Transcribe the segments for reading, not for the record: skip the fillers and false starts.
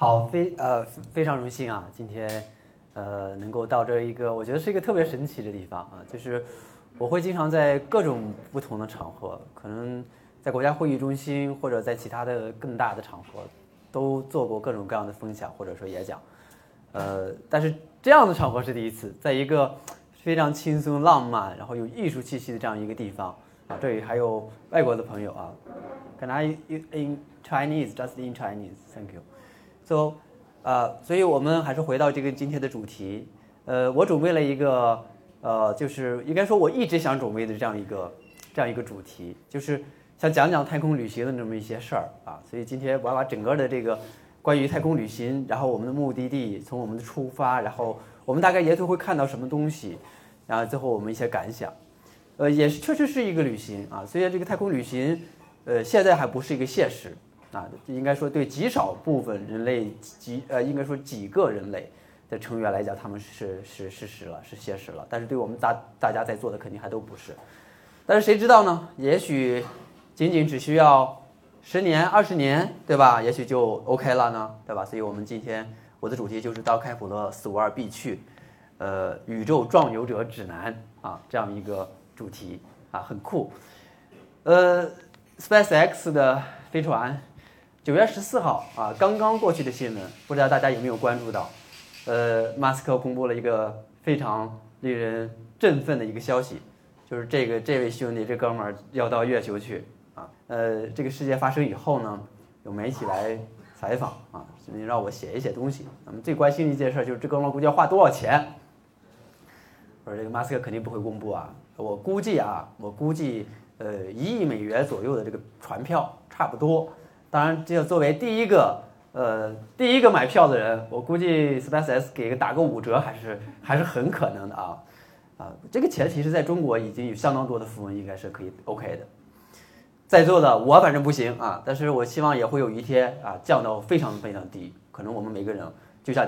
好，非常荣幸啊，今天能够到这一个，我觉得是一个特别神奇的地方啊，就是我会经常在各种不同的场合，可能在国家会议中心或者在其他的更大的场合，都做过各种各样的分享或者说演讲，但是这样的场合是第一次，在一个非常轻松浪漫，然后有艺术气息的这样一个地方啊，这里还有外国的朋友啊。Can I in Chinese? Just in Chinese. Thank you. So, 所以我们还是回到这个今天的主题。我准备了一个。就是应该说我一直想准备的这样一个主题，就是想讲讲太空旅行的这么一些事儿啊，所以今天我要把整个的这个关于太空旅行，然后我们的目的地，从我们的出发，然后我们大概沿途会看到什么东西，然后最后我们一些感想，也是确实是一个旅行啊，虽然这个太空旅行，现在还不是一个现实啊，应该说对极少部分人类应该说几个人类。的成员来讲，他们是事实了，是现实了。但是对我们大家在做的肯定还都不是。但是谁知道呢？也许仅仅只需要10年、20年，对吧？也许就 OK 了呢，对吧？所以我们今天我的主题就是到开普勒452b 去，宇宙壮游者指南啊，这样一个主题啊，很酷。SpaceX 的飞船9月14号啊，刚刚过去的新闻，不知道大家有没有关注到？马斯克公布了一个非常令人振奋的一个消息，就是这位兄弟这哥们儿要到月球去啊。这个事件发生以后呢，有媒体来采访啊，让我写一写东西。咱们最关心的一件事就是这哥们儿估计要花多少钱。我说这个马斯克肯定不会公布啊，我估计$1亿左右的这个船票差不多。当然，这作为第一个买票的人，我估计 SpaceX 给打个5折还是很可能的啊，这个前提是在中国已经有相当多的富翁应该是可以 OK 的，在座的我反正不行啊，但是我希望也会有一天啊降到非常非常低，可能我们每个人就像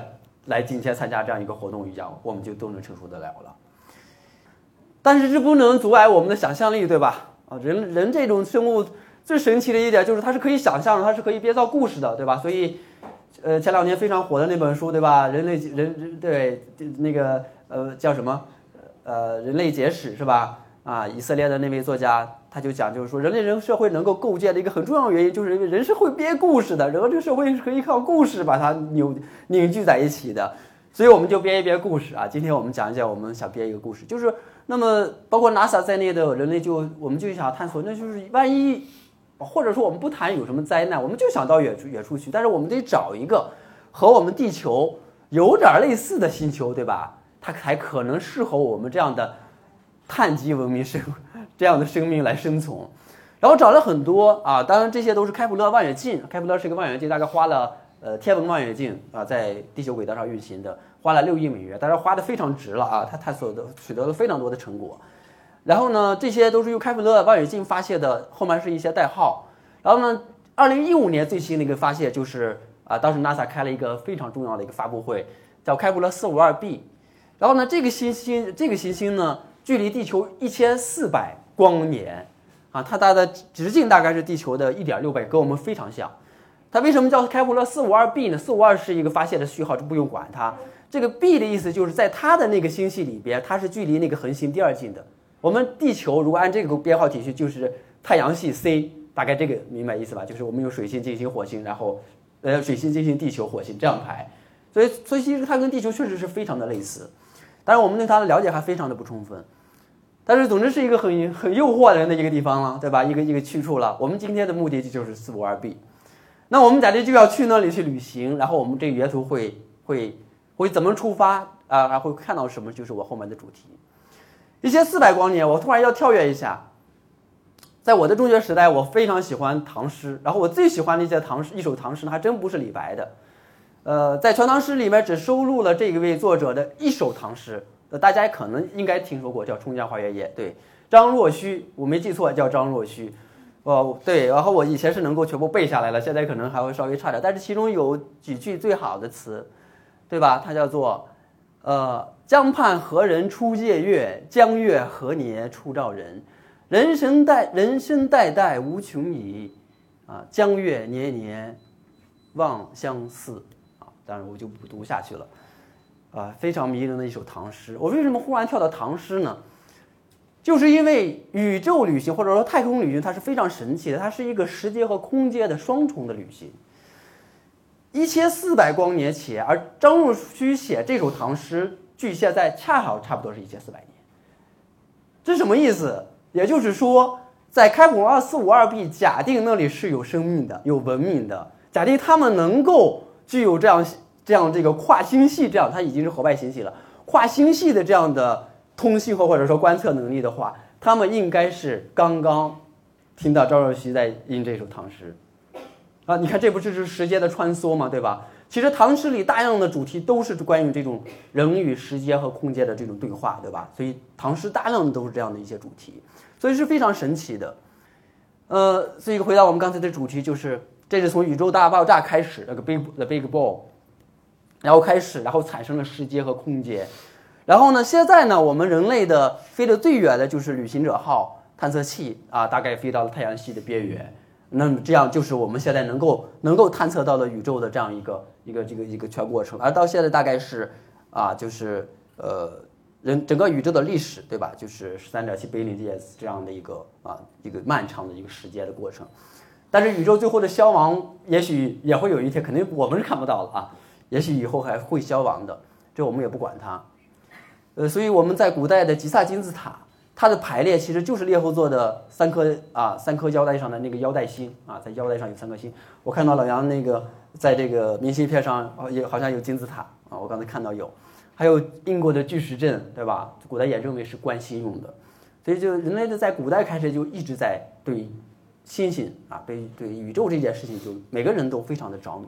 来今天参加这样一个活动一样，我们就都能承受得了。但是这不能阻碍我们的想象力，对吧？啊，人这种生物。最神奇的一点就是它是可以想象的，它是可以编造故事的，对吧？所以，前2年非常火的那本书，对吧？叫什么？人类简史是吧？啊，以色列的那位作家他就讲，就是说人类社会能够构建的一个很重要的原因，就是因为人是会编故事的，然后这个社会是可以靠故事把它凝聚在一起的。所以我们就编一编故事啊！今天我们讲一讲，我们想编一个故事，就是那么包括 NASA 在内的人类我们就想探索，那就是万一。或者说我们不谈有什么灾难，我们就想到远处去，但是我们得找一个和我们地球有点类似的星球，对吧？它才可能适合我们这样的碳基文明这样的生命来生存。然后找了很多啊，当然这些都是开普勒望远镜，开普勒是一个望远镜，大概花了天文望远镜啊，在地球轨道上运行的，花了$6亿，当然花得非常值了啊，它探索的取得了非常多的成果。然后呢，这些都是用开普勒望远镜发射的，后面是一些代号。然后呢，2015年最新的一个发射就是啊，当时 NASA 开了一个非常重要的一个发布会，叫开普勒452b。然后呢，这个行星呢，距离地球1400光年啊，它的直径大概是地球的1.6倍，跟我们非常像。它为什么叫开普勒452b 呢？452是一个发射的序号，就不用管它。这个 b 的意思就是在它的那个星系里边，它是距离那个恒星2近的。我们地球如果按这个编号体系，就是太阳系 C， 大概这个明白意思吧？就是我们有水星、金星、火星，然后水星、金星、地球、火星这样排，所以其实它跟地球确实是非常的类似，但是我们对它的了解还非常的不充分。但是总之是一个很诱惑人的一个地方了，对吧？一个去处了。我们今天的目的地就是452b， 那我们假定就要去那里去旅行，然后我们这个沿途会怎么出发啊？还会看到什么？就是我后面的主题。1400光年，我突然要跳跃一下。在我的中学时代，我非常喜欢唐诗，然后我最喜欢的一首唐诗还真不是李白的，在全唐诗里面只收录了这位作者的一首唐诗，大家可能应该听说过，叫《春江花月夜》，对，张若虚，我没记错叫张若虚，对，然后我以前是能够全部背下来了，现在可能还会稍微差点，但是其中有几句最好的词，对吧？它叫做江畔何人初借月，江月何年初照人。人生代代无穷已，啊，江月年年望相似。当然我就不读下去了。非常迷人的一首唐诗。我为什么忽然跳到唐诗呢？就是因为宇宙旅行或者说太空旅行，它是非常神奇的，它是一个时间和空间的双重的旅行。1400光年前，而张若虚写这首唐诗，距现在恰好差不多是1400年。这什么意思？也就是说，在开普勒2452b，假定那里是有生命的、有文明的，假定他们能够具有这样这个跨星系这样，它已经是河外星系了，跨星系的这样的通信或者说观测能力的话，他们应该是刚刚听到张若虚在吟这首唐诗。你看这不就是时间的穿梭吗？对吧？其实唐诗里大量的主题都是关于这种人与时间和空间的这种对话，对吧？所以唐诗大量的都是这样的一些主题，所以是非常神奇的。所以回到我们刚才的主题，就是这是从宇宙大爆炸开始，那个 The Big Bang， 然后开始，然后产生了时间和空间。然后呢，现在呢，我们人类的飞得最远的就是旅行者号探测器啊，大概飞到了太阳系的边缘。那么这样就是我们现在能够探测到了宇宙的这样一个全过程，而到现在大概是整个宇宙的历史，对吧？就是13.7 billion years 这样的一个漫长的一个时间的过程。但是宇宙最后的消亡，也许也会有一天，肯定我们是看不到了啊，也许以后还会消亡的，这我们也不管它。所以我们在古代的吉萨金字塔，它的排列其实就是猎户座的三颗腰带上的那个腰带星啊，在腰带上有3颗星。我看到老杨那个在这个明信片上也好像有金字塔啊，我刚才看到有，还有英国的巨石阵，对吧？古代也认为是观星用的，所以就人类的在古代开始就一直在对星星啊，对宇宙这件事情，就每个人都非常的着迷。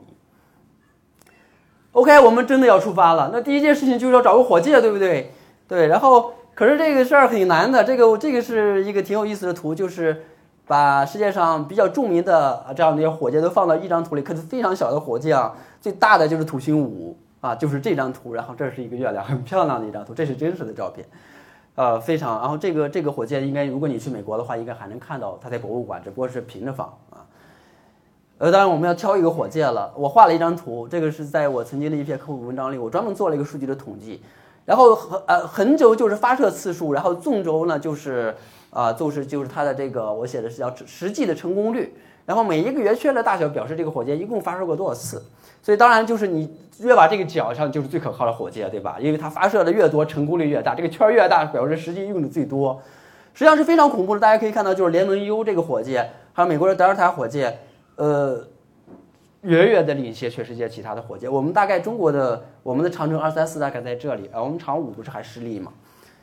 OK， 我们真的要出发了，那第一件事情就是要找个火箭，对不对？对，然后。可是这个事儿很难的，这个是一个挺有意思的图，就是把世界上比较著名的这样的火箭都放到一张图里，可是非常小的火箭啊，最大的就是土星5啊，就是这张图，然后这是一个月亮，很漂亮的一张图，这是真实的照片，非常，然后这个火箭应该如果你去美国的话，应该还能看到它在博物馆，只不过是平着放啊。当然我们要挑一个火箭了，我画了一张图，这个是在我曾经的一篇科普文章里，我专门做了一个数据的统计。然后横轴就是发射次数，然后纵轴呢就是它的这个我写的是叫实际的成功率，然后每一个圆圈的大小表示这个火箭一共发射过多少次。所以当然就是你越把这个角上就是最可靠的火箭，对吧？因为它发射的越多，成功率越大，这个圈越大，表示实际用的最多，实际上是非常恐怖的。大家可以看到，就是联盟 U 这个火箭还有美国的德尔塔火箭，远远的领先全世界其他的火箭。我们大概中国的我们的长征234大概在这里，我们长5不是还10厘嘛，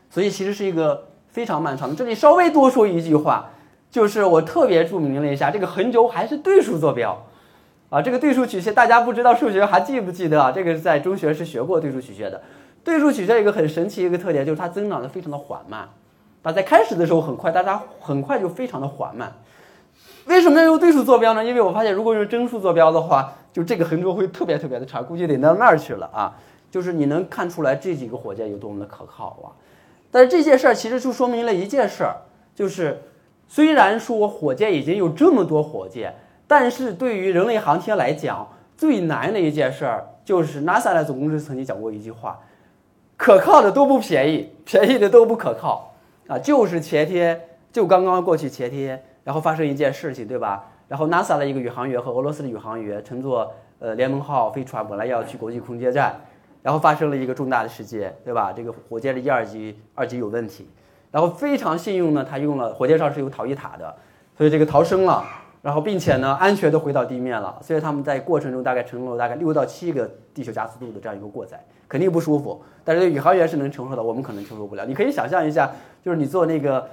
所以其实是一个非常漫长的。这里稍微多说一句话，就是我特别注明了一下，这个横轴还是对数坐标啊，这个对数曲线大家不知道数学还记不记得啊？这个在中学是学过对数曲线的。对数曲线有一个很神奇一个特点，就是它增长的非常的缓慢，它在开始的时候很快，但它很快就非常的缓慢。为什么要用对数坐标呢？因为我发现，如果用真数坐标的话，就这个横轴会特别特别的长，估计得到那儿去了啊。就是你能看出来这几个火箭有多么的可靠啊。但是这件事儿其实就说明了一件事儿，就是虽然说火箭已经有这么多火箭，但是对于人类航天来讲，最难的一件事儿就是 NASA 的总工程师曾经讲过一句话：可靠的都不便宜，便宜的都不可靠啊。就是前天，就刚刚过去前天。然后发生一件事情，对吧？然后 NASA 的一个宇航员和俄罗斯的宇航员乘坐联盟号飞船，本来要去国际空间站，然后发生了一个重大的事件，对吧？这个火箭的二级有问题，然后非常幸运呢，他用了火箭上是有逃逸塔的，所以这个逃生了，然后并且呢安全的回到地面了。所以他们在过程中大概承受了大概6到7个地球加速度的这样一个过载，肯定不舒服，但是宇航员是能承受的，我们可能承受不了。你可以想象一下，就是你坐那个。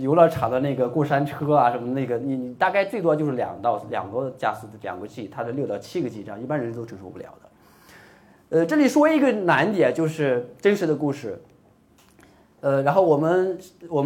游乐场的那个过山车啊，什么那个，你大概最多就是两个加速度，2个G，它的6到7个G这样，一般人都承受不了的。这里说一个难点，就是真实的故事。然后我们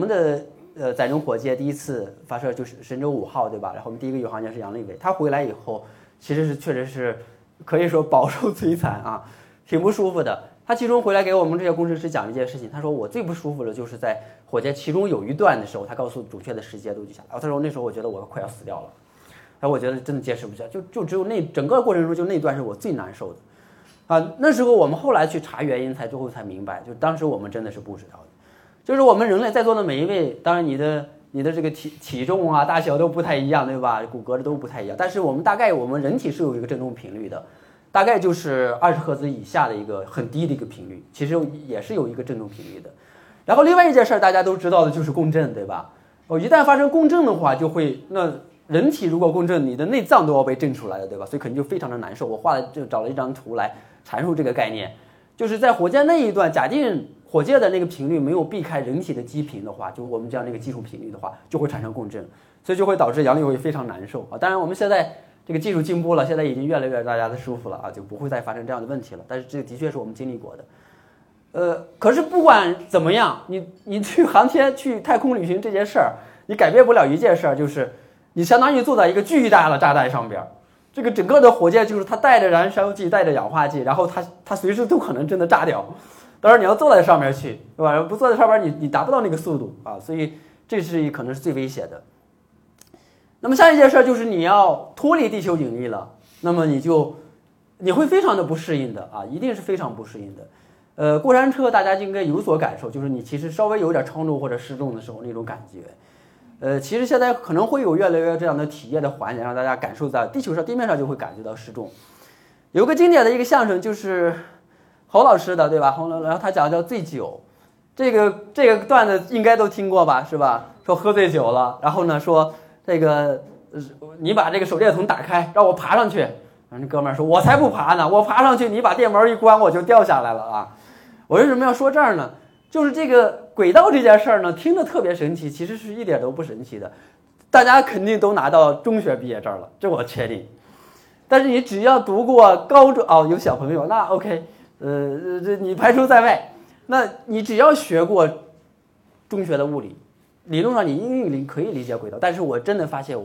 的载人火箭第一次发射就是神舟5号，对吧？然后我们第一个宇航员是杨利伟，他回来以后其实是确实是可以说饱受摧残啊，挺不舒服的。他其中回来给我们这些工程师讲一件事情，他说我最不舒服的就是在火箭其中有一段的时候，他告诉准确的时间都记下来。他说那时候我觉得我快要死掉了，我觉得真的坚持不下，就只有那整个过程中就那段是我最难受的。那时候我们后来去查原因，最后才明白，就当时我们真的是不知道的。就是我们人类在座的每一位，当然你的这个体重啊、大小都不太一样，对吧？骨骼都不太一样，但是我们人体是有一个振动频率的，大概就是20赫兹以下的一个很低的一个频率，其实也是有一个振动频率的。然后另外一件事大家都知道的就是共振，对吧？一旦发生共振的话，人体如果共振，你的内脏都要被震出来了，对吧？所以肯定就非常的难受。我找了一张图来阐述这个概念，就是在火箭那一段，假定火箭的那个频率没有避开人体的基频的话，就我们这样那个基础频率的话，就会产生共振，所以就会导致杨立伟非常难受啊。当然我们现在这个技术进步了，现在已经越来越大家的舒服了啊，就不会再发生这样的问题了。但是这的确是我们经历过的。可是不管怎么样，你去航天去太空旅行这件事儿，你改变不了一件事儿，就是你相当于坐在一个巨大的炸弹上边，这个整个的火箭就是它带着燃烧剂，带着氧化剂，然后它随时都可能真的炸掉。当然你要坐在上面去，对吧？不坐在上面你达不到那个速度啊，所以这可能是最危险的。那么下一件事就是你要脱离地球引力了，那么你会非常的不适应的啊，一定是非常不适应的。过山车大家应该有所感受，就是你其实稍微有点超重或者失重的时候那种感觉。其实现在可能会有越来越这样的体验的环节，让大家感受到地球上地面上就会感觉到失重。有个经典的一个相声就是侯老师的，对吧？然后他讲叫醉酒，这个段子应该都听过吧，是吧？说喝醉酒了，然后呢说这个你把这个手电筒打开，让我爬上去。然后那哥们儿说：“我才不爬呢，我爬上去，你把电门一关，我就掉下来了啊！”我为什么要说这儿呢？就是这个轨道这件事儿呢，听得特别神奇，其实是一点都不神奇的。大家肯定都拿到中学毕业证了，这我确定。但是你只要读过高中有小朋友那 OK， 这你排除在外。那你只要学过中学的物理，理论上你英语可以理解轨道，但是我真的发现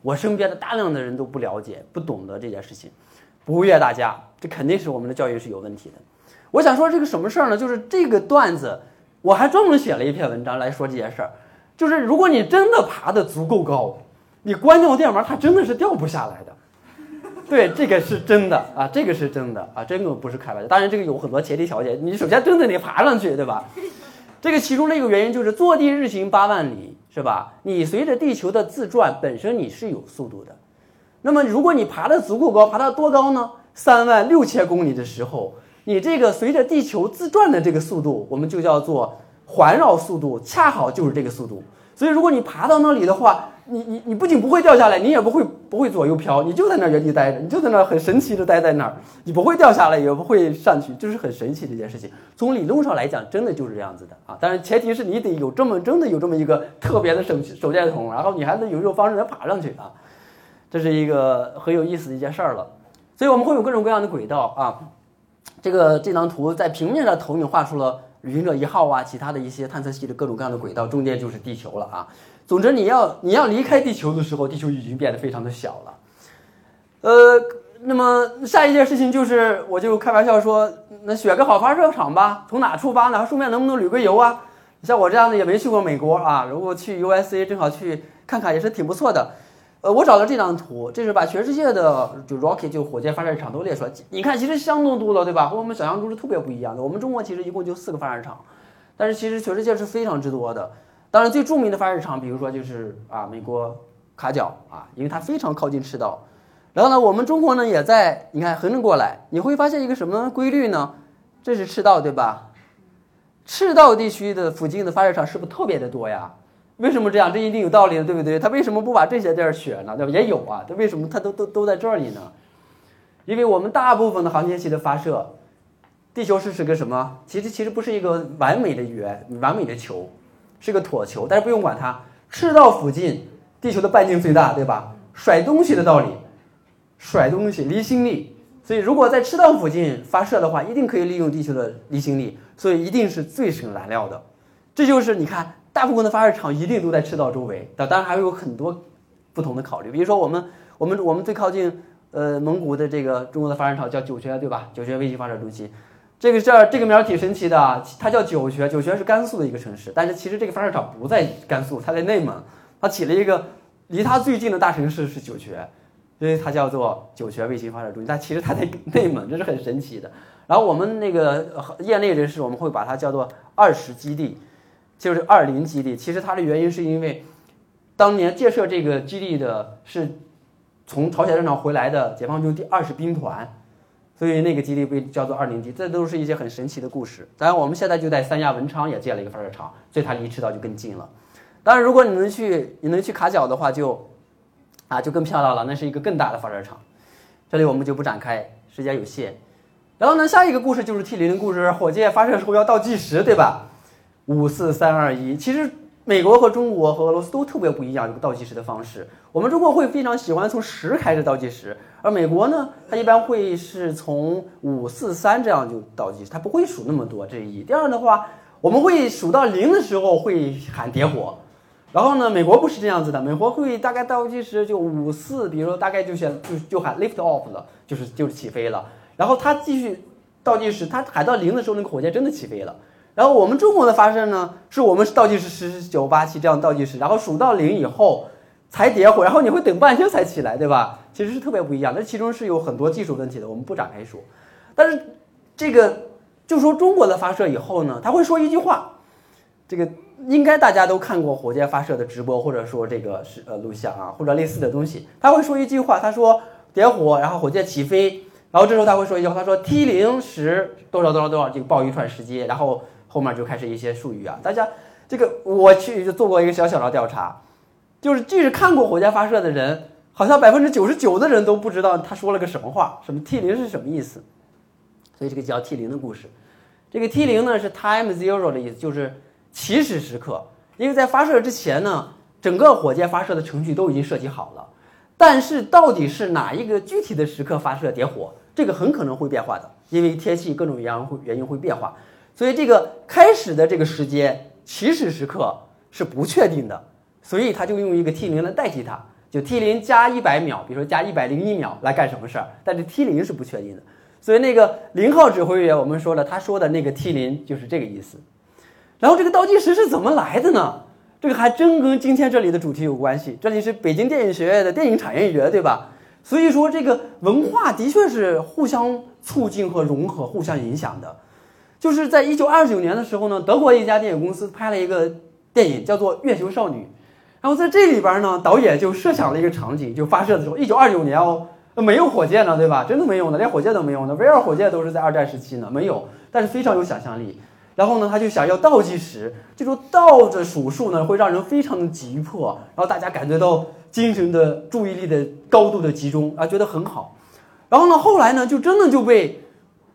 我身边的大量的人都不了解、不懂得这件事情，不忽悠大家，这肯定是我们的教育是有问题的。我想说这个什么事儿呢？就是这个段子，我还专门写了一篇文章来说这件事儿。就是如果你真的爬得足够高，你关掉电门，它真的是掉不下来的。对，这个是真的啊，这个是真的啊，真的不是开玩笑。当然，这个有很多前提条件，你首先真的得爬上去，对吧？这个其中的一个原因就是坐地日行8万里，是吧？你随着地球的自转本身你是有速度的。那么如果你爬得足够高，爬到多高呢？36000公里的时候。你这个随着地球自转的这个速度，我们就叫做环绕速度，恰好就是这个速度。所以如果你爬到那里的话，你不仅不会掉下来，你也不会左右飘，你就在那原地待着，你就在那很神奇的待在那儿，你不会掉下来，也不会上去，就是很神奇的一件事情。从理论上来讲，真的就是这样子的啊。当然前提是你得有真的有这么一个特别的手电筒，然后你还能有一种方式能爬上去啊。这是一个很有意思的一件事儿了。所以我们会有各种各样的轨道啊。这张图在平面上投影画出了旅行者1号啊，其他的一些探测器的各种各样的轨道，中间就是地球了啊。总之，你要离开地球的时候，地球已经变得非常的小了。那么下一件事情就是，我就开玩笑说，那选个好发射场吧，从哪出发呢？顺便能不能旅个游啊？像我这样的也没去过美国啊，如果去 USA 正好去看看也是挺不错的。我找了这张图，这是把全世界的rocket 火箭发射场都列出来。你看，其实相当多了，对吧？和我们想象中是特别不一样的。我们中国其实一共就4个发射场，但是其实全世界是非常之多的。当然，最著名的发射场，比如说就是美国卡角啊，因为它非常靠近赤道。然后呢，我们中国呢也在，你看横着过来，你会发现一个什么规律呢？这是赤道，对吧？赤道地区的附近的发射场是不是特别的多呀？为什么这样？这一定有道理的，对不对？他为什么不把这些地儿选呢？对吧？也有啊，他为什么他都在这里呢？因为我们大部分的航天器的发射，地球是个什么？其实不是一个完美的圆、完美的球，是个椭球。但是不用管它，赤道附近地球的半径最大，对吧？甩东西的道理，甩东西离心力。所以如果在赤道附近发射的话，一定可以利用地球的离心力，所以一定是最省燃料的。这就是你看。大部分的发射场一定都在赤道周围，当然还有很多不同的考虑。比如说我们最靠近蒙古的这个中国的发射场叫九泉，对吧？九泉卫星发射中心，这个名儿挺神奇的啊，它叫九泉，九泉是甘肃的一个城市，但是其实这个发射场不在甘肃，它在内蒙，它起了一个离它最近的大城市是九泉，因为它叫做九曲卫星发射中心，但其实它在内蒙，这是很神奇的。然后我们那个业内人士我们会把它叫做20基地，就是20基地。其实它的原因是因为当年建设这个基地的是从朝鲜战场回来的解放军第20兵团，所以那个基地被叫做20基地。这都是一些很神奇的故事。当然我们现在就在三亚文昌也建了一个发射场，所以它离赤道就更近了。当然如果你能去卡角的话就更漂亮了，那是一个更大的发射场，这里我们就不展开，时间有限。然后呢，下一个故事就是 T-00 故事，火箭发射时候要倒计时，对吧？5、4、3、2、1。其实美国和中国和俄罗斯都特别不一样，有个倒计时的方式。我们中国会非常喜欢从10开始倒计时，而美国呢，它一般会是从5、4、3这样就倒计时，它不会数那么多，这一。第二的话，我们会数到0的时候会喊点火。然后呢，美国不是这样子的，美国会大概倒计时就5、4，比如说大概就喊 lift off 了，就是起飞了。然后它继续倒计时，它喊到0的时候，那个火箭真的起飞了。然后我们中国的发射呢，是我们倒计时19、8、7这样倒计时，然后数到0以后才点火，然后你会等半天才起来，对吧？其实是特别不一样，那其中是有很多技术问题的，我们不展开说。但是这个就说中国的发射以后呢，他会说一句话，这个应该大家都看过火箭发射的直播，或者说这个是录像啊，或者类似的东西。他会说一句话，他说点火，然后火箭起飞，然后这时候他会说一句话，他说 T-00 多少这个报一串时间，然后后面就开始一些术语啊。大家这个我去就做过一个小的调查，就是即使看过火箭发射的人，好像99%的人都不知道他说了个什么话，什么 T-00 是什么意思。所以这个叫 T-00 的故事。这个 T-00 呢是 time zero 的意思，就是起始时刻。因为在发射之前呢，整个火箭发射的程序都已经设计好了，但是到底是哪一个具体的时刻发射点火，这个很可能会变化的，因为天气各种原因会变化，所以这个开始的这个时间起始时刻是不确定的，所以他就用一个 T-00 来代替它，就 T-00 加100秒，比如说加101秒来干什么事儿，但是 T-00 是不确定的。所以那个零号指挥员我们说了，他说的那个 T-00 就是这个意思。然后这个倒计时是怎么来的呢？这个还真跟今天这里的主题有关系，这里是北京电影学院的电影产业学，对吧？所以说这个文化的确是互相促进和融合、互相影响的。就是在1929年的时候呢，德国一家电影公司拍了一个电影叫做《月球少女》，然后在这里边呢，导演就设想了一个场景，就发射的时候，1929年哦，没有火箭呢，对吧？真的没有呢，连火箭都没有呢，V2火箭都是在二战时期呢，没有，但是非常有想象力。然后呢，他就想要倒计时，这种倒着数数呢，会让人非常的急迫，然后大家感觉到精神的注意力的高度的集中啊，觉得很好。然后呢，后来呢，就真的就被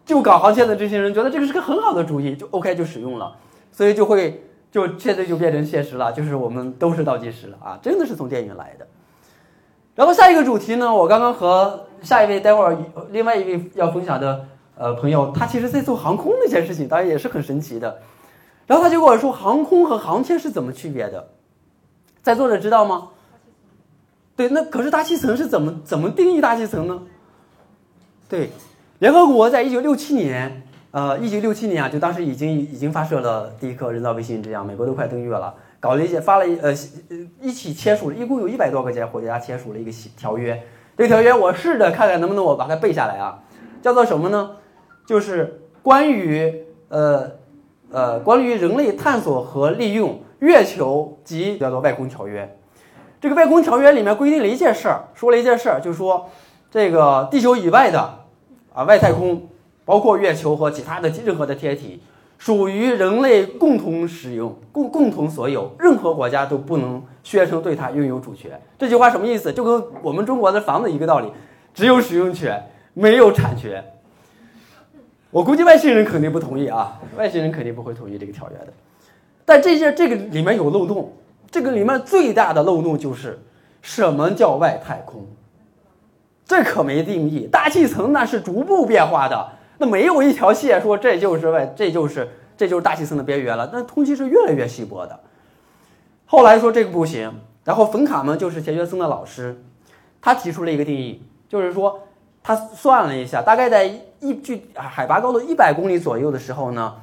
就搞航天的这些人觉得这个是个很好的主意，就 OK 就使用了，所以就现在就变成现实了，就是我们都是倒计时了啊，真的是从电影来的。然后下一个主题呢，我刚刚和下一位待会儿另外一位要分享的。朋友他其实在做航空那件事情，当然也是很神奇的。然后他就跟我说，航空和航天是怎么区别的？在座的知道吗？对，那可是大气层是怎么定义大气层呢？对，联合国在1967年，1967年啊，就当时已经发射了第一颗人造卫星，这样美国都快登月了，搞了一些发了一起签署了，一共有100多个国家签署了一个条约。这个条约我试着看能不能我把它背下来啊，叫做什么呢？就是关于人类探索和利用月球及叫做外空条约。这个外空条约里面规定了一件事儿，说了一件事儿，就是说这个地球以外的啊外太空，包括月球和其他的任何的天体，属于人类共同使用、共同所有，任何国家都不能宣称对它拥有主权。这句话什么意思？就跟我们中国的房子一个道理，只有使用权，没有产权。我估计外星人肯定不同意啊，外星人肯定不会同意这个条约的。但这个里面有漏洞，这个里面最大的漏洞就是什么叫外太空，这可没定义。大气层那是逐步变化的，那没有一条线说这就是大气层的边缘了，那空气是越来越稀薄的。后来说这个不行，然后冯卡门就是钱学森的老师，他提出了一个定义，就是说他算了一下，大概在海拔高度100公里左右的时候呢，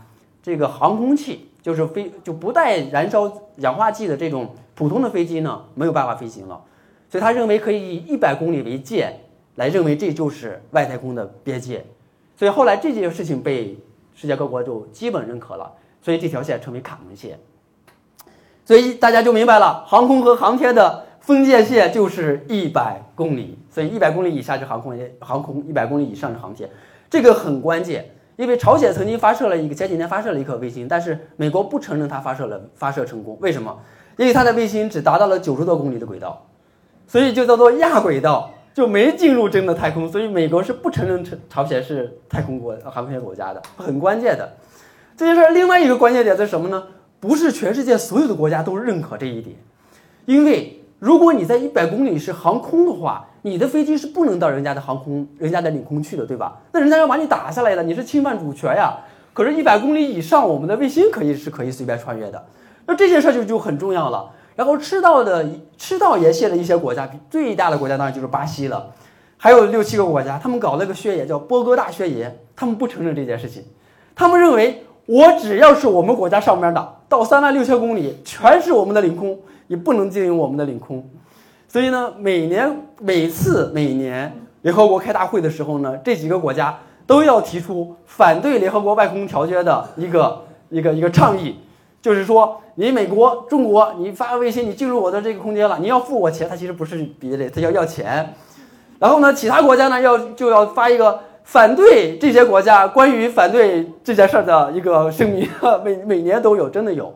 这个航空器就是就不带燃烧氧化剂的这种普通的飞机呢，没有办法飞行了。所以他认为可以以100公里为界来认为这就是外太空的边界。所以后来这件事情被世界各国就基本认可了，所以这条线称为卡门线。所以大家就明白了，航空和航天的分界线就是100公里，所以100公里以下是航空，100公里以上是航天，这个很关键。因为朝鲜曾经前几年发射了一颗卫星，但是美国不承认它发射成功，为什么？因为它的卫星只达到了90多公里的轨道，所以就叫做亚轨道，就没进入真的太空，所以美国是不承认朝鲜是航天国家的，很关键的。这件事另外一个关键点是什么呢？不是全世界所有的国家都认可这一点，因为如果你在100公里是航空的话，你的飞机是不能到人家的领空去的，对吧？那人家要把你打下来的，你是侵犯主权呀。可是100公里以上，我们的卫星可以随便穿越的。那这件事就很重要了。然后赤道沿线的一些国家，最大的国家当然就是巴西了，还有6-7个国家，他们搞了个宣言叫波哥大宣言，他们不承认这件事情，他们认为我只要是我们国家上面的，到36000公里全是我们的领空，也不能进入我们的领空。所以呢，每年联合国开大会的时候呢，这几个国家都要提出反对联合国外空条约的一个倡议，就是说你美国、中国，你发个卫星，你进入我的这个空间了，你要付我钱。它其实不是别的，它要钱。然后呢，其他国家呢就要发一个反对这些国家关于反对这件事的一个声明，每年都有，真的有，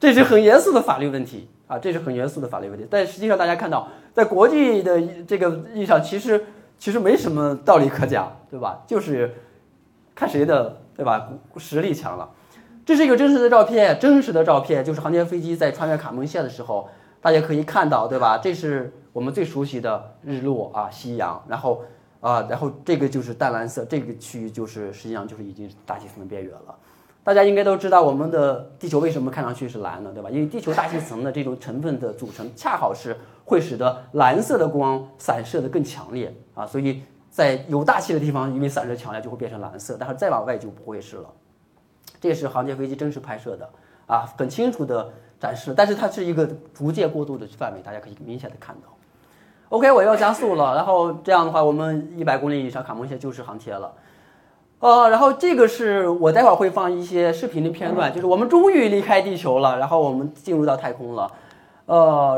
这是很严肃的法律问题啊，这是很严肃的法律问题。但实际上大家看到，在国际的这个意义上，其实没什么道理可讲，对吧？就是看谁的，对吧？实力强了。这是一个真实的照片，就是航天飞机在穿越卡门线的时候，大家可以看到，对吧？这是我们最熟悉的日落啊，夕阳，然后这个就是淡蓝色，这个区域就是实际上就是已经大气层的边缘了。大家应该都知道我们的地球为什么看上去是蓝的，对吧？因为地球大气层的这种成分的组成恰好是会使得蓝色的光散射的更强烈啊，所以在有大气的地方，因为散射强烈就会变成蓝色，但是再往外就不会是了。这是航天飞机真实拍摄的啊，很清楚的展示，但是它是一个逐渐过渡的范围，大家可以明显的看到。OK， 我要加速了，然后这样的话，我们100公里以上卡门线就是航天了，然后这个是我待会儿会放一些视频的片段，就是我们终于离开地球了，然后我们进入到太空了，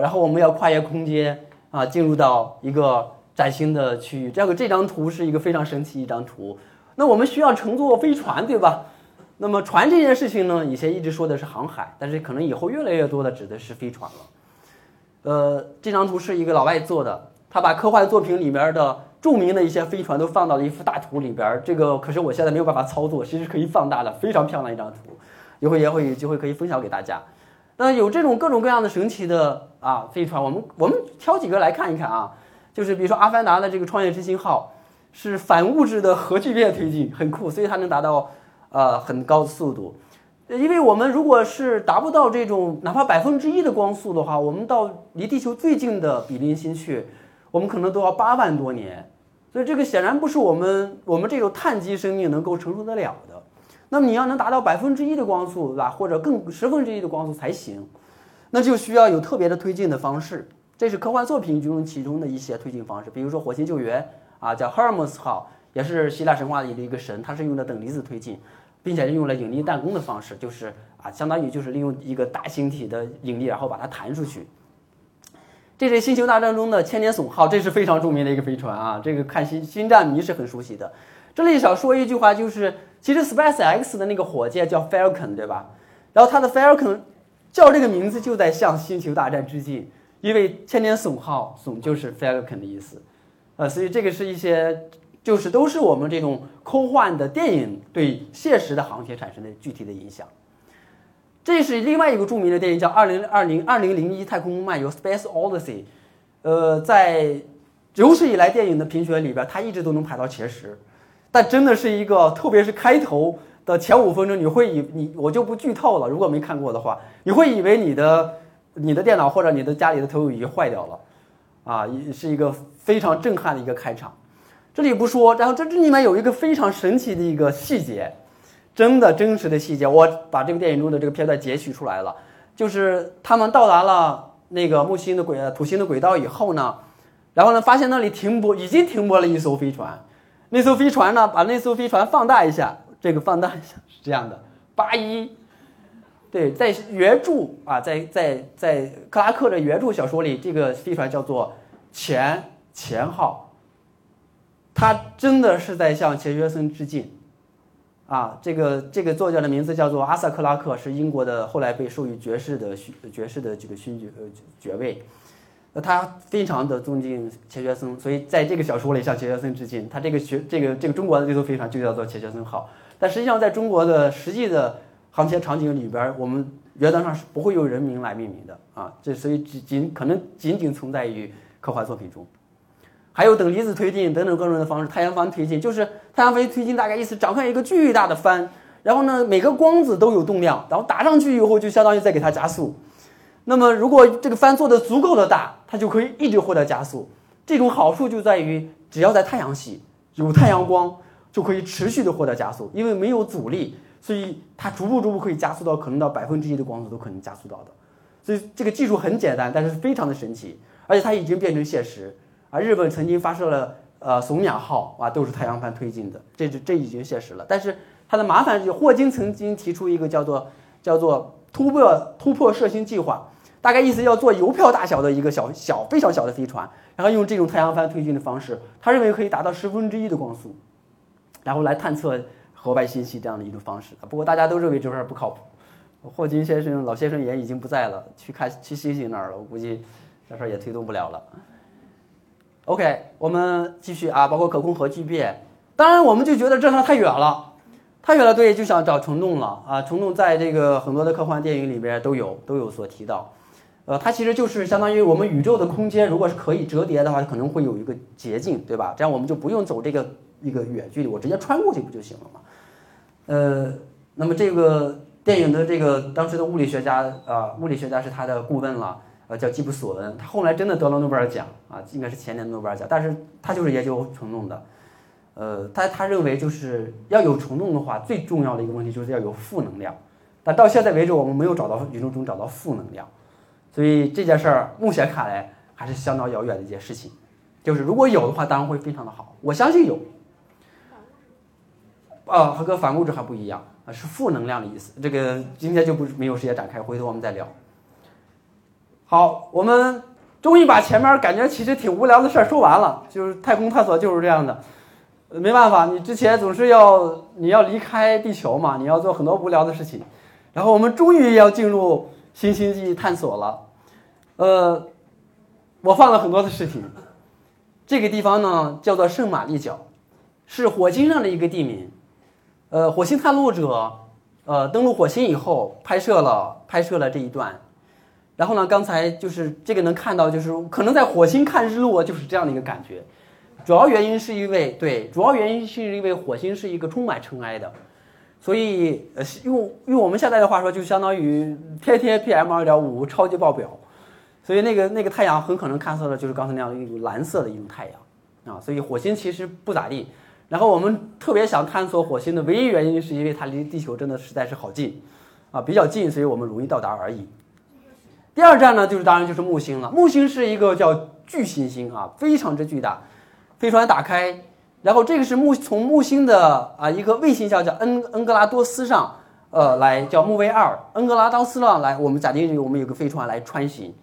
然后我们要跨越空间啊，进入到一个崭新的区域。这张图是一个非常神奇一张图。那我们需要乘坐飞船，对吧？那么船这件事情呢，以前一直说的是航海，但是可能以后越来越多的指的是飞船了。这张图是一个老外做的，他把科幻作品里面的著名的一些飞船都放到了一幅大图里边，这个可是我现在没有办法操作，其实可以放大的，非常漂亮一张图，以后也会有机会可以分享给大家。那有这种各种各样的神奇的啊飞船，我们挑几个来看一看啊，就是比如说阿凡达的这个创业之星号是反物质的核聚变推进，很酷，所以它能达到很高的速度。因为我们如果是达不到这种哪怕1%的光速的话，我们到离地球最近的比邻星去，我们可能都要8万多年，所以这个显然不是我们这种碳基生命能够承受得了的。那么你要能达到1%的光速，对吧？或者更1/10的光速才行，那就需要有特别的推进的方式。这是科幻作品中其中的一些推进方式，比如说火星救援啊，叫赫尔墨斯号，也是希腊神话里的一个神，它是用的等离子推进。并且是用了引力弹弓的方式，就是啊，相当于就是利用一个大星体的引力，然后把它弹出去。这是《星球大战》中的千年隼号，这是非常著名的一个飞船啊，这个看星战迷是很熟悉的。这里想说一句话，就是其实 SpaceX 的那个火箭叫 Falcon， 对吧？然后它的 Falcon 叫这个名字就在向《星球大战》致敬，因为千年隼号，隼就是 Falcon 的意思，所以这个是一些。就是都是我们这种科幻的电影对现实的航天产生的具体的影响。这是另外一个著名的电影叫2001太空漫游 Space Odyssey， 在有史以来电影的评选里边，它一直都能排到前10，但真的是一个，特别是开头的前5分钟，我就不剧透了，如果没看过的话，你会以为你的电脑或者你的家里的投影仪坏掉了啊，是一个非常震撼的一个开场。这里不说，然后这里面有一个非常神奇的一个细节，真实的细节，我把这个电影中的这个片段截取出来了。就是他们到达了那个土星的轨道以后呢，然后呢发现那里已经停泊了一艘飞船，那艘飞船呢把那艘飞船放大一下，是这样的81。对，在原著啊，在克拉克的原著小说里，这个飞船叫做钱号，它真的是在向钱学森致敬啊。这个作家的名字叫做阿萨克拉克，是英国的，后来被授予爵士的这个勋爵位。那他非常的尊敬钱学森，所以在这个小说里向钱学森致敬。他这个中国的这艘飞船就叫做钱学森号，但实际上在中国的实际的航天场景里边，我们原则上是不会用人名来命名的啊。这所以可能仅仅存在于科幻作品中。还有等离子推进等等各种的方式，太阳帆推进就是太阳帆推进，大概意思展开一个巨大的帆，然后呢每个光子都有动量，然后打上去以后就相当于再给它加速。那么如果这个帆做的足够的大，它就可以一直获得加速。这种好处就在于只要在太阳系有太阳光，就可以持续的获得加速，因为没有阻力，所以它逐步可以加速到可能到1%的光子都可能加速到的。所以这个技术很简单，但是非常的神奇，而且它已经变成现实啊。日本曾经发射了怂鸟号啊，都是太阳帆推进的，这已经现实了。但是它的麻烦是，霍金曾经提出一个叫做突破射星计划。大概意思要做邮票大小的一个非常小的飞船，然后用这种太阳帆推进的方式，他认为可以达到1/10的光速，然后来探测河外星系这样的一种方式。不过大家都认为这事不靠谱，霍金先生老先生也已经不在了，去星星那儿了，我估计这事也推动不了了。 OK， 我们继续啊，包括可控核聚变，当然我们就觉得这事太远了，对，就想找虫洞了啊。虫洞在这个很多的科幻电影里边都有所提到。它其实就是相当于我们宇宙的空间，如果是可以折叠的话，可能会有一个捷径，对吧？这样我们就不用走这个一个远距离，我直接穿过去不就行了吗？那么这个电影的这个当时的物理学家是他的顾问了，叫基普索恩，他后来真的得了诺贝尔奖啊，应该是前年的诺贝尔奖，但是他就是研究虫洞的。他认为就是要有虫洞的话，最重要的一个问题就是要有负能量，但到现在为止我们没有宇宙中找到负能量。所以这件事儿目前看来还是相当遥远的一件事情，就是如果有的话，当然会非常的好，我相信有。它跟反物质还不一样啊，是负能量的意思。这个今天就没有时间展开，回头我们再聊。好，我们终于把前面感觉其实挺无聊的事儿说完了，就是太空探索就是这样的，没办法，你之前总是你要离开地球嘛，你要做很多无聊的事情，然后我们终于要进入新星际探索了。我放了很多的视频。这个地方呢叫做圣玛丽角，是火星上的一个地名。火星探路者登陆火星以后拍摄了这一段。然后呢，刚才就是这个能看到，就是可能在火星看日落就是这样的一个感觉。主要原因是因为火星是一个充满尘埃的。所以用我们现在的话说，就相当于天天 PM2.5 超级爆表，所以那个太阳很可能看到的就是刚才那样一种蓝色的一种太阳啊。所以火星其实不咋地，然后我们特别想探索火星的唯一原因是因为它离地球真的实在是好近啊，比较近，所以我们容易到达而已。第二站呢，当然就是木星了。木星是一个叫巨行星啊，非常之巨大。飞船打开，然后这个是从木星的一个卫星叫恩格拉多斯上，来叫木卫二，恩格拉多斯上来，我们假定我们有个飞船来穿行。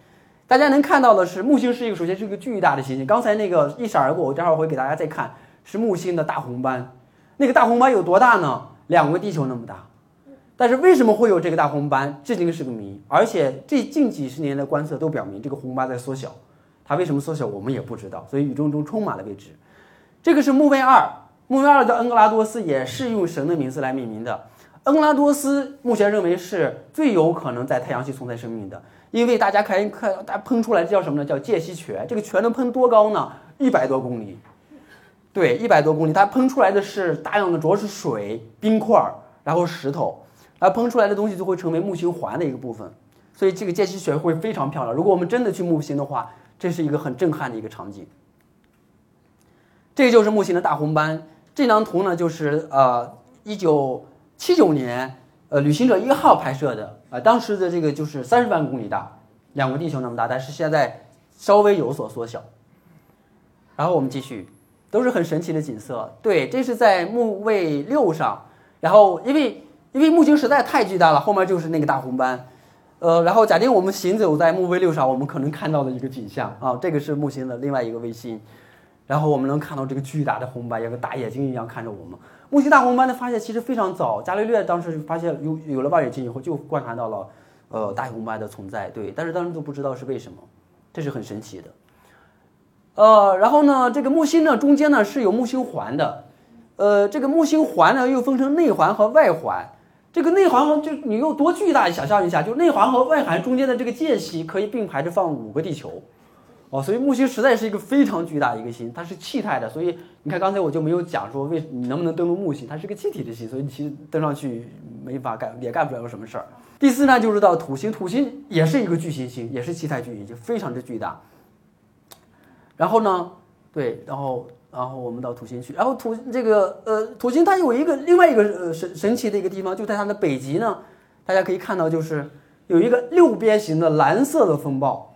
大家能看到的是，木星首先是一个巨大的行星，刚才那个一闪而过，我待会儿会给大家再看，是木星的大红斑。那个大红斑有多大呢？2个地球那么大。但是为什么会有这个大红斑，至今是个谜。而且近几十年的观测都表明，这个红斑在缩小，它为什么缩小我们也不知道，所以宇宙中充满了未知。这个是木卫二，木卫二的恩格拉多斯也是用神的名字来命名的。恩格拉多斯目前认为是最有可能在太阳系存在生命的，因为大家看它喷出来叫什么呢？叫介西泉。这个泉能喷多高呢？100多公里。对，100多公里，它喷出来的是大量的主要是水、冰块，然后石头，它喷出来的东西就会成为木星环的一个部分，所以这个介西泉会非常漂亮。如果我们真的去木星的话，这是一个很震撼的一个场景。这就是木星的大红斑。这张图呢，就是1979年旅行者1号拍摄的当时的这个就是30万公里大，2个地球那么大，但是现在稍微有所缩小。然后我们继续，都是很神奇的景色。对，这是在木卫6上，然后因为木星实在太巨大了，后面就是那个大红斑。然后假定我们行走在木卫6上，我们可能看到的一个景象啊，这个是木星的另外一个卫星，然后我们能看到这个巨大的红斑，有个大眼睛一样看着我们。木星大红斑的发现其实非常早，伽利略当时发现有了望远镜以后就观察到了大红斑的存在，对，但是当时都不知道是为什么，这是很神奇的。然后呢，这个木星呢中间呢是有木星环的，这个木星环呢又分成内环和外环。这个内环就你有多巨大，想象一下，就内环和外环中间的这个间隙可以并排着放5个地球，哦，所以木星实在是一个非常巨大的一个星，它是气态的，所以你看刚才我就没有讲说你能不能登陆木星，它是个气体的星，所以你其实登上去没法干，也干不了什么事儿。第四呢就是到土星，土星也是一个巨行星，也是气态巨行星，非常之巨大。然后呢，对，然后我们到土星去，然后土星它有另外一个神奇的一个地方，就在它的北极呢，大家可以看到就是有一个6边形的蓝色的风暴，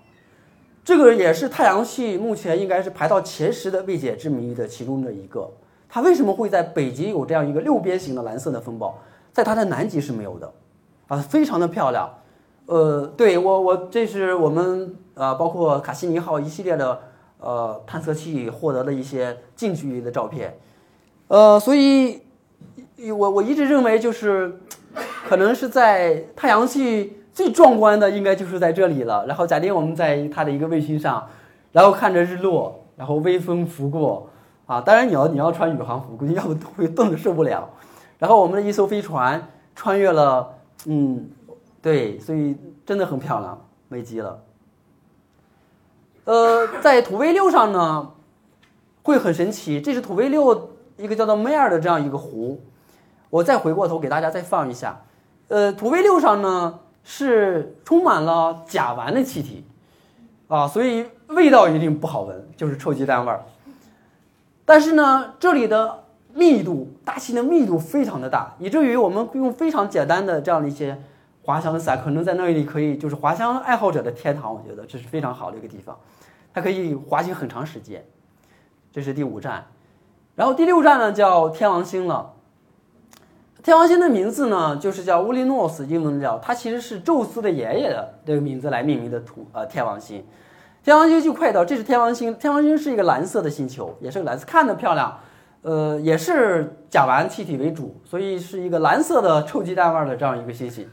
这个也是太阳系目前应该是排到前10的未解之谜的其中的一个。它为什么会在北极有这样一个6边形的蓝色的风暴，在它的南极是没有的啊，非常的漂亮。对，我这是我们包括卡西尼号一系列的探测器获得了一些近距离的照片，所以我一直认为就是可能是在太阳系最壮观的应该就是在这里了。然后假定我们在它的一个卫星上，然后看着日落，然后微风拂过啊，当然你要穿宇航服，估计要不会冻得受不了。然后我们的一艘飞船穿越了，对，所以真的很漂亮，美极了。在土卫6上呢，会很神奇。这是土卫6一个叫做梅尔的这样一个湖，我再回过头给大家再放一下。土卫6上呢是充满了甲烷的气体，啊，所以味道一定不好闻，就是臭鸡蛋味儿。但是呢，这里的密度，大气的密度非常的大，以至于我们用非常简单的这样的一些滑翔伞，可能在那里可以就是滑翔爱好者的天堂，我觉得这是非常好的一个地方。它可以滑行很长时间，这是第5站。然后第6站呢叫天王星了。天王星的名字呢就是叫乌利诺斯，英文叫，它其实是宙斯的爷爷的这个名字来命名的天王星。天王星就快到，这是天王星。天王星是一个蓝色的星球，也是个蓝色，看得漂亮，也是甲烷气体为主，所以是一个蓝色的臭鸡蛋味的这样一个星星。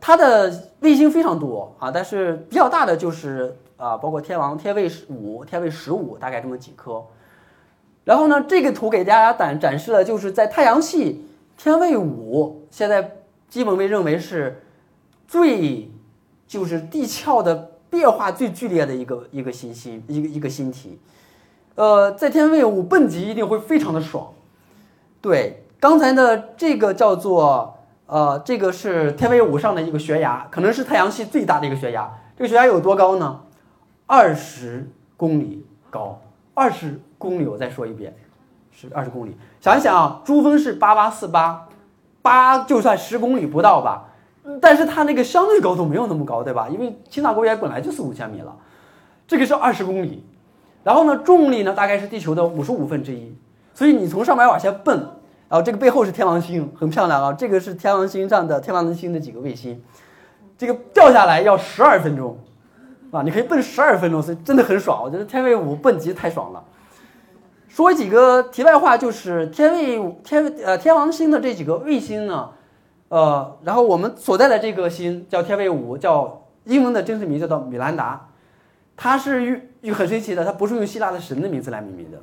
它的卫星非常多啊，但是比较大的就是包括天王、天卫5、天卫15，大概这么几颗。然后呢，这个图给大家展示了，就是在太阳系天卫5，现在基本被认为是就是地壳的变化最剧烈的一个星系，一个星体。在天卫5蹦极一定会非常的爽。对，刚才的这个叫做这个是天卫5上的一个悬崖，可能是太阳系最大的一个悬崖。这个悬崖有多高呢？20公里高，20公里，我再说一遍，是20公里。想一想啊，珠峰是8848，就算10公里不到吧，但是它那个相对高度没有那么高，对吧？因为青藏高原本来就4-5千米了，这个是20公里。然后呢，重力呢大概是地球的55分之一，所以你从上面往下蹦。然后这个背后是天王星，很漂亮啊！这个是天王星上的几个卫星，这个掉下来要12分钟，啊，你可以奔12分钟，所以真的很爽。我觉得天卫5蹦极太爽了。说几个题外话，就是天王星的这几个卫星呢，然后我们所在的这个星叫天卫5，叫英文的真实名叫做米兰达，它是很神奇的，它不是用希腊的神的名字来命名的，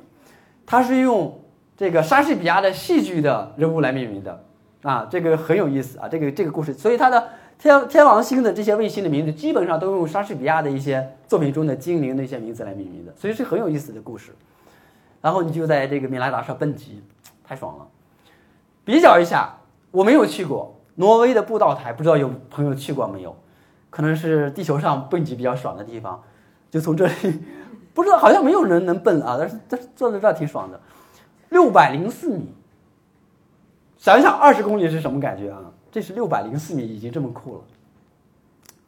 它是用这个莎士比亚的戏剧的人物来命名的啊，这个很有意思啊，这个故事。所以它的天王星的这些卫星的名字基本上都用莎士比亚的一些作品中的精灵的一些名字来命名的，所以是很有意思的故事。然后你就在这个米兰达上蹦极，太爽了。比较一下，我没有去过挪威的步道台，不知道有朋友去过没有？可能是地球上蹦极比较爽的地方，就从这里，不知道，好像没有人能蹦啊，但是坐在这儿挺爽的。604米，想一想20公里是什么感觉啊？这是604米，已经这么酷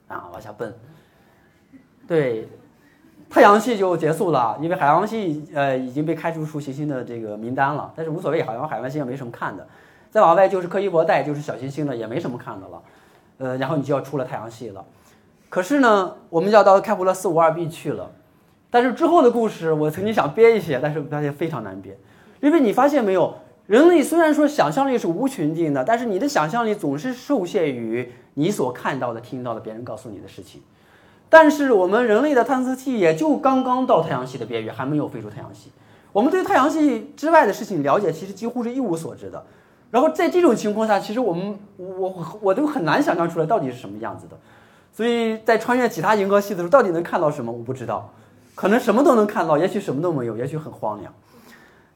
了，啊，往下奔。对，太阳系就结束了，因为海王系已经被开除出行星的这个名单了，但是无所谓，好像海王星也没什么看的。再往外就是柯伊伯带，就是小行星了，也没什么看的了。然后你就要出了太阳系了。可是呢，我们要到开普勒452b 去了。但是之后的故事，我曾经想编一些，但是发现非常难编，因为你发现没有，人类虽然说想象力是无穷尽的，但是你的想象力总是受限于你所看到的、听到的、别人告诉你的事情。但是我们人类的探测器也就刚刚到太阳系的边缘，还没有飞出太阳系。我们对太阳系之外的事情了解，其实几乎是一无所知的。然后在这种情况下，其实我都很难想象出来到底是什么样子的。所以在穿越其他银河系的时候，到底能看到什么，我不知道。可能什么都能看到，也许什么都没有，也许很荒凉。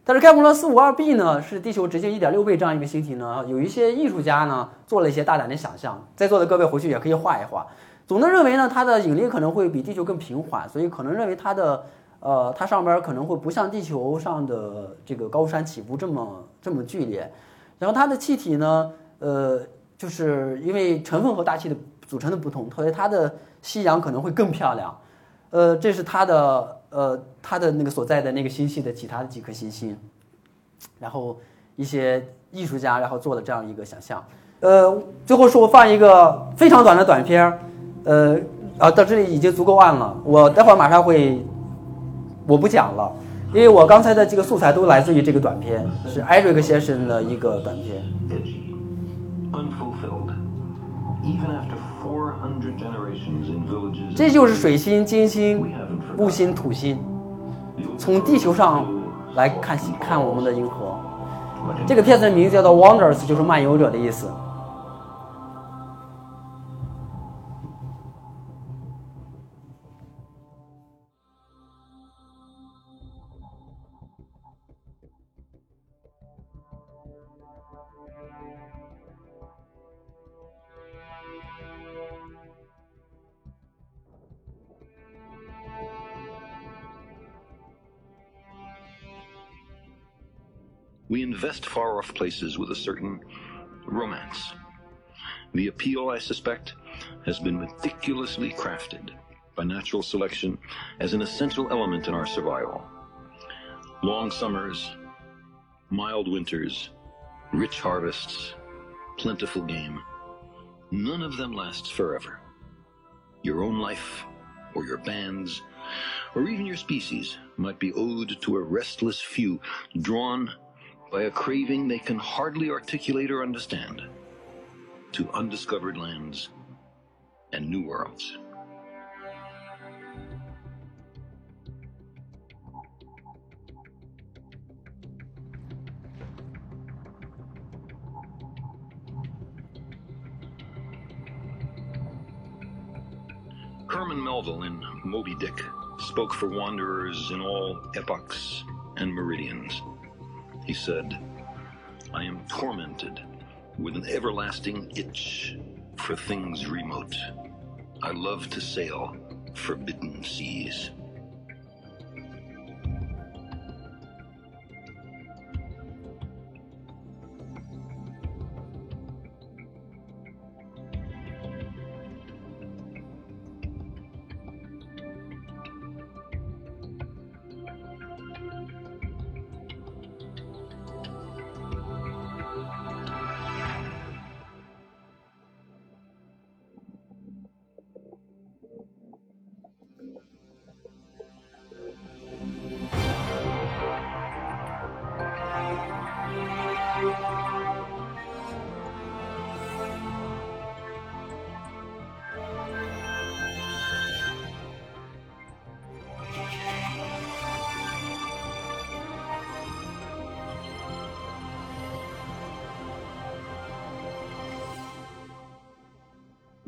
但是开普勒452b 呢，是地球直径 1.6 倍这样一个星体呢，有一些艺术家呢做了一些大胆的想象，在座的各位回去也可以画一画。总的认为呢，它的引力可能会比地球更平缓，所以可能认为它的它上边可能会不像地球上的这个高山起伏这么剧烈。然后它的气体呢，就是因为成分和大气的组成的不同，所以它的夕阳可能会更漂亮。这是它的那个所在的那个星系的其他的几颗行星，然后一些艺术家然后做了这样一个想象。最后说我放一个非常短的短片，到这里已经足够暗了，我待会儿马上我不讲了，因为我刚才的这个素材都来自于这个短片，是 Eric 先生的一个短片。这就是水星、金星、木星、土星，从地球上来看我们的银河。这个片子的名字叫做 Wonders， 就是漫游者的意思。We invest far-off places with a certain romance. The appeal, I suspect, has been meticulously crafted by natural selection as an essential element in our survival. Long summers, mild winters, rich harvests, plentiful game. None of them lasts forever. Your own life, or your bands, or even your species might be owed to a restless few drawn by a craving they can hardly articulate or understand, to undiscovered lands and new worlds. Herman Melville in Moby Dick spoke for wanderers in all epochs and meridians. He said, I am tormented with an everlasting itch for things remote. I love to sail forbidden seas.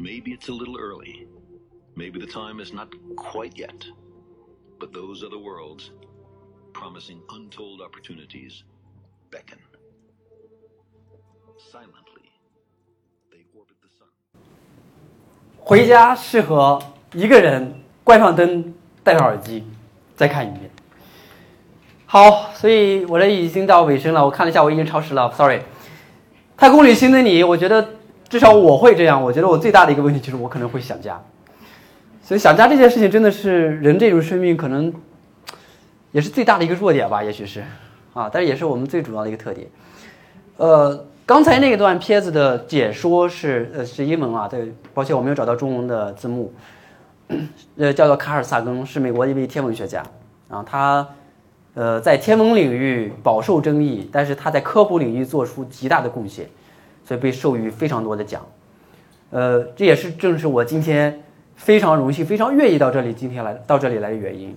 Maybe it's a little early, maybe the time is not quite yet, but those other worlds, promising untold opportunities, beckon. Silently, they orbit the sun. 回家适合一个人关上灯，戴上耳机，再看一遍。好，所以我这已经到尾声了，我看了一下，我已经超时了 ，sorry。太空旅行的你，我觉得。至少我会这样，我觉得我最大的一个问题就是我可能会想家，所以想家这件事情真的是人这种生命可能也是最大的一个弱点吧，也许是啊，但是也是我们最主要的一个特点。刚才那段片子的解说是英文啊，对，抱歉我没有找到中文的字幕。叫做卡尔萨根，是美国一位天文学家啊，他在天文领域饱受争议，但是他在科普领域做出极大的贡献，所以被授予非常多的奖。这也是正是我今天非常荣幸、非常愿意到这里来的原因，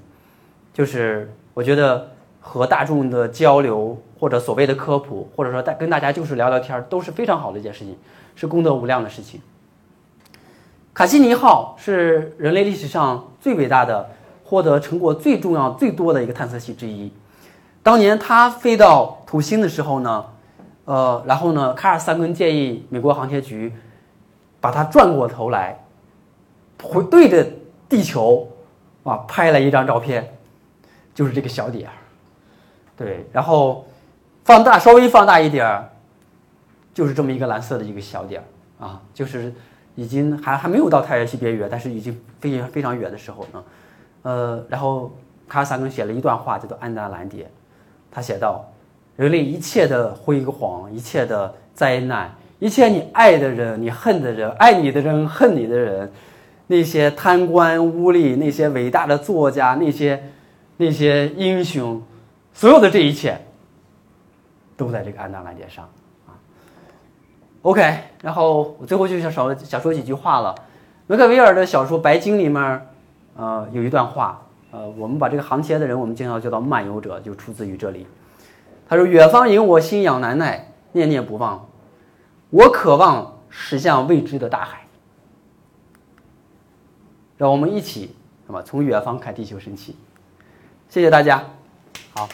就是我觉得和大众的交流，或者所谓的科普，或者说跟大家就是聊聊天，都是非常好的一件事情，是功德无量的事情。卡西尼号是人类历史上最伟大的、获得成果最重要、最多的一个探测器之一。当年它飞到土星的时候呢，然后呢，卡尔萨根建议美国航天局把它转过头来，对着地球啊拍了一张照片，就是这个小点儿。对，然后放大，稍微放大一点儿，就是这么一个蓝色的一个小点儿啊，就是。已经还没有到太阳系边缘，但是已经非常非常远的时候呢，然后卡尔萨根写了一段话，叫做《安达蓝蝶》，他写道：人类一切的辉煌，一切的灾难，一切你爱的人、你恨的人、爱你的人、恨你的人，那些贪官污吏，那些伟大的作家，那些英雄，所有的这一切，都在这个安达蓝蝶上。OK， 然后我最后就想说几句话了。梅克维尔的小说《白鲸》里面，有一段话，我们把这个航天的人我们经常叫到漫游者，就出自于这里。他说：“远方引我，心痒难耐，念念不忘。我渴望驶向未知的大海。”让我们一起，那么从远方看地球升起。谢谢大家，好。